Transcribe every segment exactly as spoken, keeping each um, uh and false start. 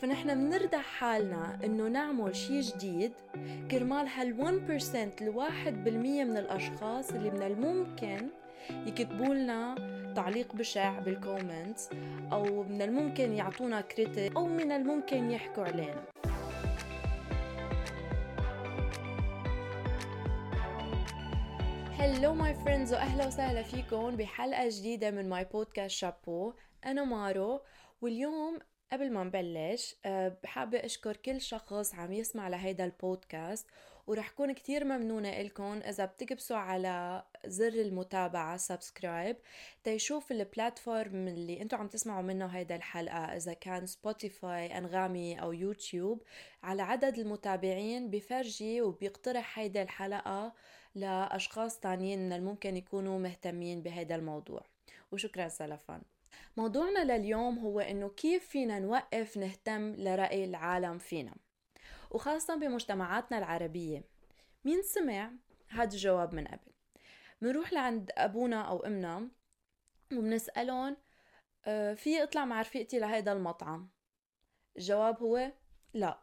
فنحن منردع حالنا انه نعمل شيء جديد كرمال هال1% الواحد بالمية من الاشخاص اللي من الممكن يكتبوا لنا تعليق بشع بالكومنتس، او من الممكن يعطونا كريتيك، او من الممكن يحكوا علينا. هلو ماي فريندز، واهلا وسهلا فيكم بحلقه جديده من ماي بودكاست شابو. انا مارو، واليوم قبل ما نبلش حابه اشكر كل شخص عم يسمع لهيدا البودكاست، ورح كون كتير ممنونه لكم اذا بتكبسوا على زر المتابعه سبسكرايب تيشوف البلاتفورم اللي انتم عم تسمعوا منه هيدا الحلقه، اذا كان سبوتيفاي، انغامي، او يوتيوب. على عدد المتابعين بفرجي وبيقترح هيدا الحلقه لاشخاص تانيين من الممكن يكونوا مهتمين بهيدا الموضوع، وشكرا سلفا. موضوعنا لليوم هو انه كيف فينا نوقف نهتم لرأي العالم فينا، وخاصة بمجتمعاتنا العربية. مين سمع هاد الجواب من قبل؟ منروح لعند أبونا أو أمنا وبنسألهم في اطلع مع رفيقتي لهيدا المطعم، الجواب هو لا.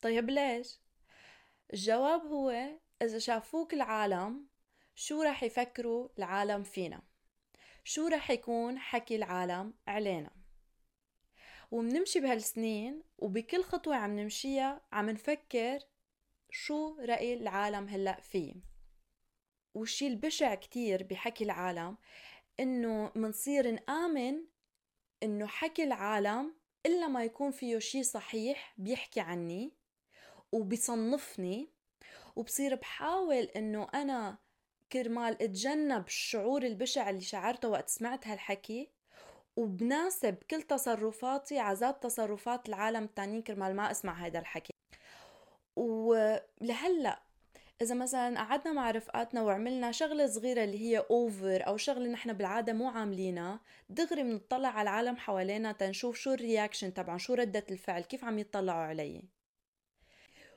طيب ليش؟ الجواب هو إذا شافوك العالم شو رح يفكروا العالم فينا، شو رح يكون حكي العالم علينا. ومنمشي بهالسنين وبكل خطوة عم نمشيها عم نفكر شو رأي العالم هلأ فيه. والشي البشع كتير بحكي العالم إنه منصير نآمن إنه حكي العالم إلا ما يكون فيه شي صحيح بيحكي عني وبيصنفني، وبصير بحاول إنه أنا كرمال اتجنب الشعور البشع اللي شعرته وقت سمعت هالحكي، وبناسب كل تصرفاتي عذاب تصرفات العالم التانيين كرمال ما اسمع هيدا الحكي. ولهلأ إذا مثلا قعدنا مع رفقاتنا وعملنا شغلة صغيرة اللي هي أوفر، أو شغلة نحن بالعادة مو عاملينها، دغري منطلع على العالم حوالينا تنشوف شو الرياكشن تبعهم، شو ردة الفعل، كيف عم يطلعوا علي.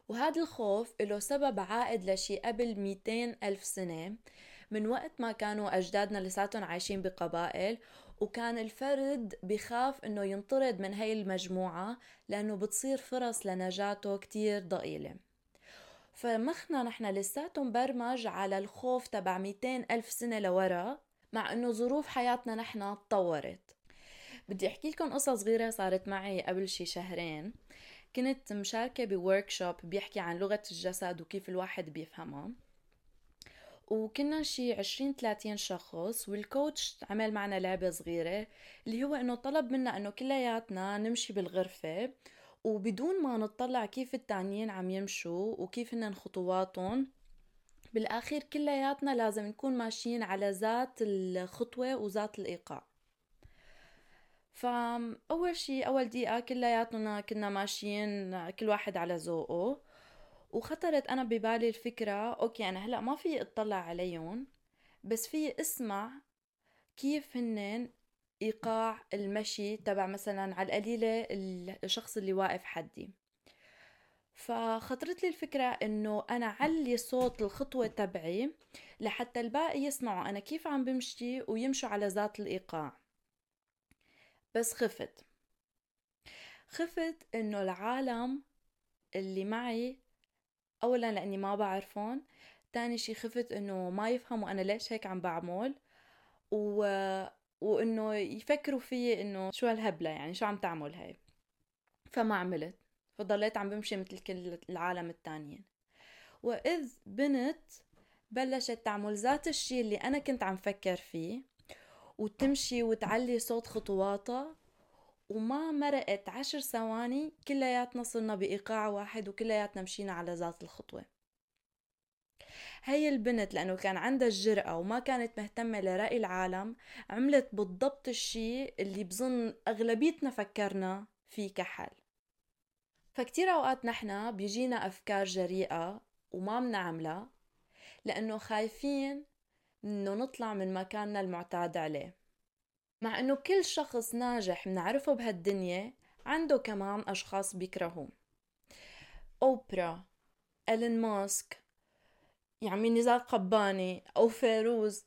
وهذا الخوف له سبب عائد لشي قبل ميتين ألف سنة، من وقت ما كانوا أجدادنا لساتهم عايشين بقبائل، وكان الفرد بخاف إنه ينطرد من هاي المجموعة لأنه بتصير فرص لنجاته كتير ضئيلة. فمخنا نحن لساته مبرمج على الخوف تبع ميتين ألف سنة لورا، مع إنه ظروف حياتنا نحن تطورت. بدي أحكي لكم قصة صغيرة صارت معي قبل شي شهرين. كنت مشاركة بوركشوب بيحكي عن لغة الجسد وكيف الواحد بيفهمها، وكنا شي عشرين ثلاثين شخص، والكوتش عمل معنا لعبة صغيرة اللي هو انه طلب منا انه كلياتنا نمشي بالغرفة، وبدون ما نطلع كيف التانيين عم يمشوا وكيف هن خطواتهم، بالاخير كلياتنا لازم نكون ماشيين على ذات الخطوة وذات الايقاع. فأول شي أول دقيقة كلياتنا كنا ماشيين كل واحد على ذوقه، وخطرت أنا ببالي الفكرة، أوكي أنا هلأ ما في أطلع عليهم، بس في أسمع كيف هنن إيقاع المشي تبع مثلا على القليلة الشخص اللي واقف حدي. فخطرت لي الفكرة إنه أنا علي صوت الخطوة تبعي لحتى الباقي يسمعوا أنا كيف عم بمشي ويمشوا على ذات الإيقاع. بس خفت خفت انه العالم اللي معي، اولا لاني ما بعرفهم، تاني شي خفت انه ما يفهموا انا ليش هيك عم بعمل، و... وانه يفكروا فيي انه شو هالهبلة، يعني شو عم تعمل هاي. فما عملت، فضليت عم بمشي مثل كل العالم التانيين. واذ بنت بلشت تعمل ذات الشي اللي انا كنت عم فكر فيه، وتمشي وتعلي صوت خطواتها، وما مرقت عشر ثواني كلياتنا صرنا بإيقاع واحد وكلياتنا مشينا على ذات الخطوة. هاي البنت لأنه كان عندها الجرأة وما كانت مهتمة لرأي العالم، عملت بالضبط الشيء اللي بظن أغلبيتنا فكرنا فيه كحل. فكتير أوقات نحنا بيجينا أفكار جريئة وما منعملها لأنه خايفين إنه نطلع من مكاننا المعتاد عليه، مع إنه كل شخص ناجح منعرفه بهالدنيا عنده كمان أشخاص بيكرهوه. أوبرا، ألين ماسك، يعني نزار قباني، أو فيروز،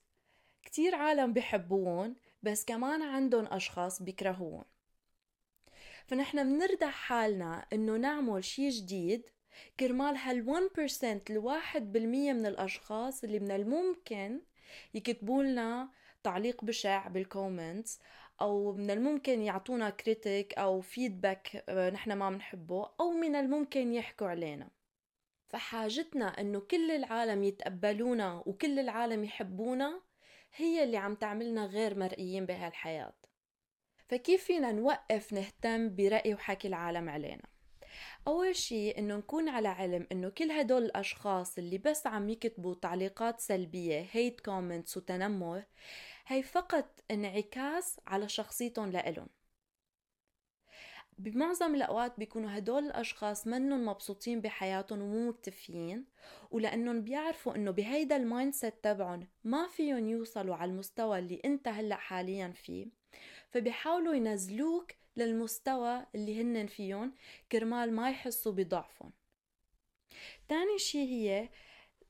كتير عالم بيحبوهم بس كمان عندهم أشخاص بيكرهوهم. فنحن بنردع حالنا انه نعمل شيء جديد كرمال هال واحد بالمية لواحد بالمية من الاشخاص اللي من الممكن يكتبوا لنا تعليق بشع بالكومنتس، او من الممكن يعطونا كريتيك او فيدباك نحن ما بنحبه، او من الممكن يحكوا علينا. فحاجتنا انه كل العالم يتقبلونا وكل العالم يحبونا هي اللي عم تعملنا غير مرئيين بهالحياة. فكيف فينا نوقف نهتم برأي وحكي العالم علينا؟ أول شيء إنه نكون على علم إنه كل هدول الأشخاص اللي بس عم يكتبوا تعليقات سلبية، هيت كومنتس وتنمر، هي فقط انعكاس على شخصيتهم لإلهم. بمعظم الأوقات بيكونوا هدول الأشخاص منهم مبسوطين بحياتهم ومو مكتفيين، ولأنهم بيعرفوا إنه بهيدا المايندسيت تبعهم ما فيهم يوصلوا على المستوى اللي أنت هلأ حاليا فيه، فبيحاولوا ينزلوك للمستوى اللي هنن فيهم كرمال ما يحسوا بضعفهم. تاني شيء هي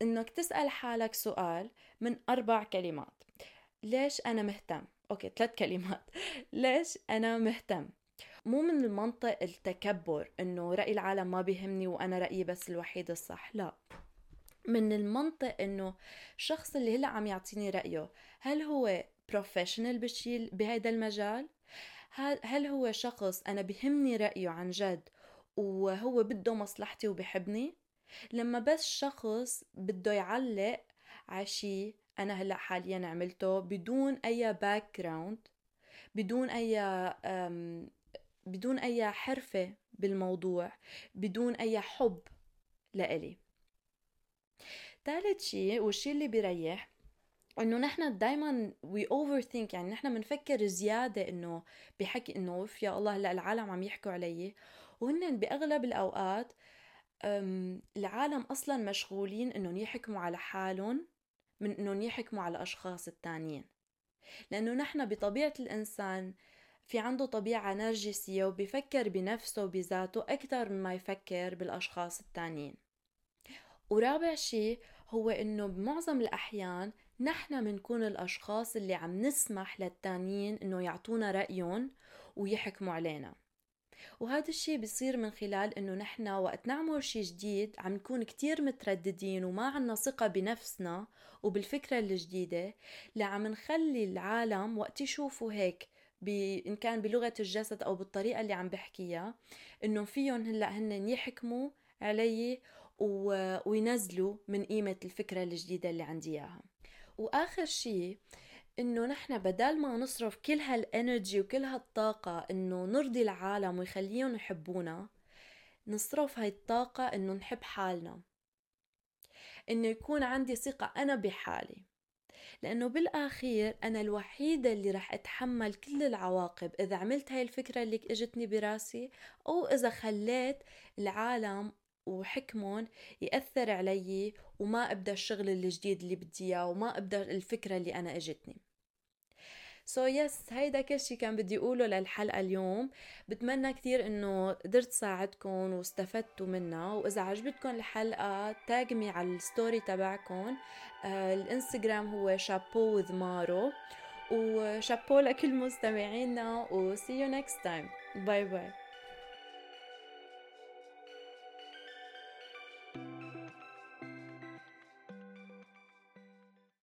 إنك تسأل حالك سؤال من أربع كلمات. ليش أنا مهتم؟ أوكي، ثلاث كلمات. ليش أنا مهتم؟ مو من المنطق التكبر إنه رأي العالم ما بيهمني وأنا رأيي بس الوحيد الصح، لا، من المنطق إنه الشخص اللي هلا عم يعطيني رأيه هل هو بروفيشنال بشيء بهذا المجال؟ هل هو شخص أنا بهمني رأيه عن جد وهو بده مصلحتي وبحبني؟ لما بس شخص بده يعلق عشي أنا هلأ حاليا عملته بدون أي باك جراوند، بدون أي بدون أي حرفة بالموضوع، بدون أي حب لإلي. ثالث شيء والشيء اللي بيريح انه نحن دائما وي اوفر ثينك، يعني نحن بنفكر زياده انه بحكي انه اوف يا الله هلا العالم عم يحكوا علي، وهن باغلب الاوقات العالم اصلا مشغولين انهم يحكموا على حالهم من انهم يحكموا على الاشخاص التانيين، لانه نحن بطبيعه الانسان في عنده طبيعه نرجسيه وبيفكر بنفسه وبذاته اكثر مما يفكر بالاشخاص التانيين. ورابع شيء هو انه بمعظم الاحيان نحن منكون الأشخاص اللي عم نسمح للتانيين إنه يعطونا رأيهم ويحكموا علينا، وهذا الشيء بيصير من خلال إنه نحن وقت نعمل شيء جديد عم نكون كتير مترددين وما عنا ثقة بنفسنا وبالفكرة الجديدة، لعم نخلي العالم وقت يشوفوا هيك إن كان بلغة الجسد أو بالطريقة اللي عم بحكيها إنه فيهم هلأ هن يحكموا علي وينزلوا من قيمة الفكرة الجديدة اللي عندي إياها. وآخر شيء إنه نحن بدل ما نصرف كل هالانرجي وكل هالطاقة إنه نرضي العالم ويخليهم يحبونا، نصرف هاي الطاقة إنه نحب حالنا، إنه يكون عندي ثقة أنا بحالي، لأنه بالأخير أنا الوحيدة اللي رح أتحمل كل العواقب إذا عملت هاي الفكرة اللي إجتني براسي، أو إذا خليت العالم وحكمهم يأثر علي وما أبدأ الشغل الجديد اللي بدي إياه وما أبدأ الفكرة اللي أنا أجتني. سو يس هيدا كل شيء كان بدي أقوله للحلقة اليوم. بتمنى كتير إنه قدرت ساعدكم واستفدتوا منها، وإذا عجبتكم الحلقة تاجمي على الستوري تبعكم. آه الانستغرام هو شابو وذ مارو، وشابو لكل مستمعينا، و see you next time. باي باي.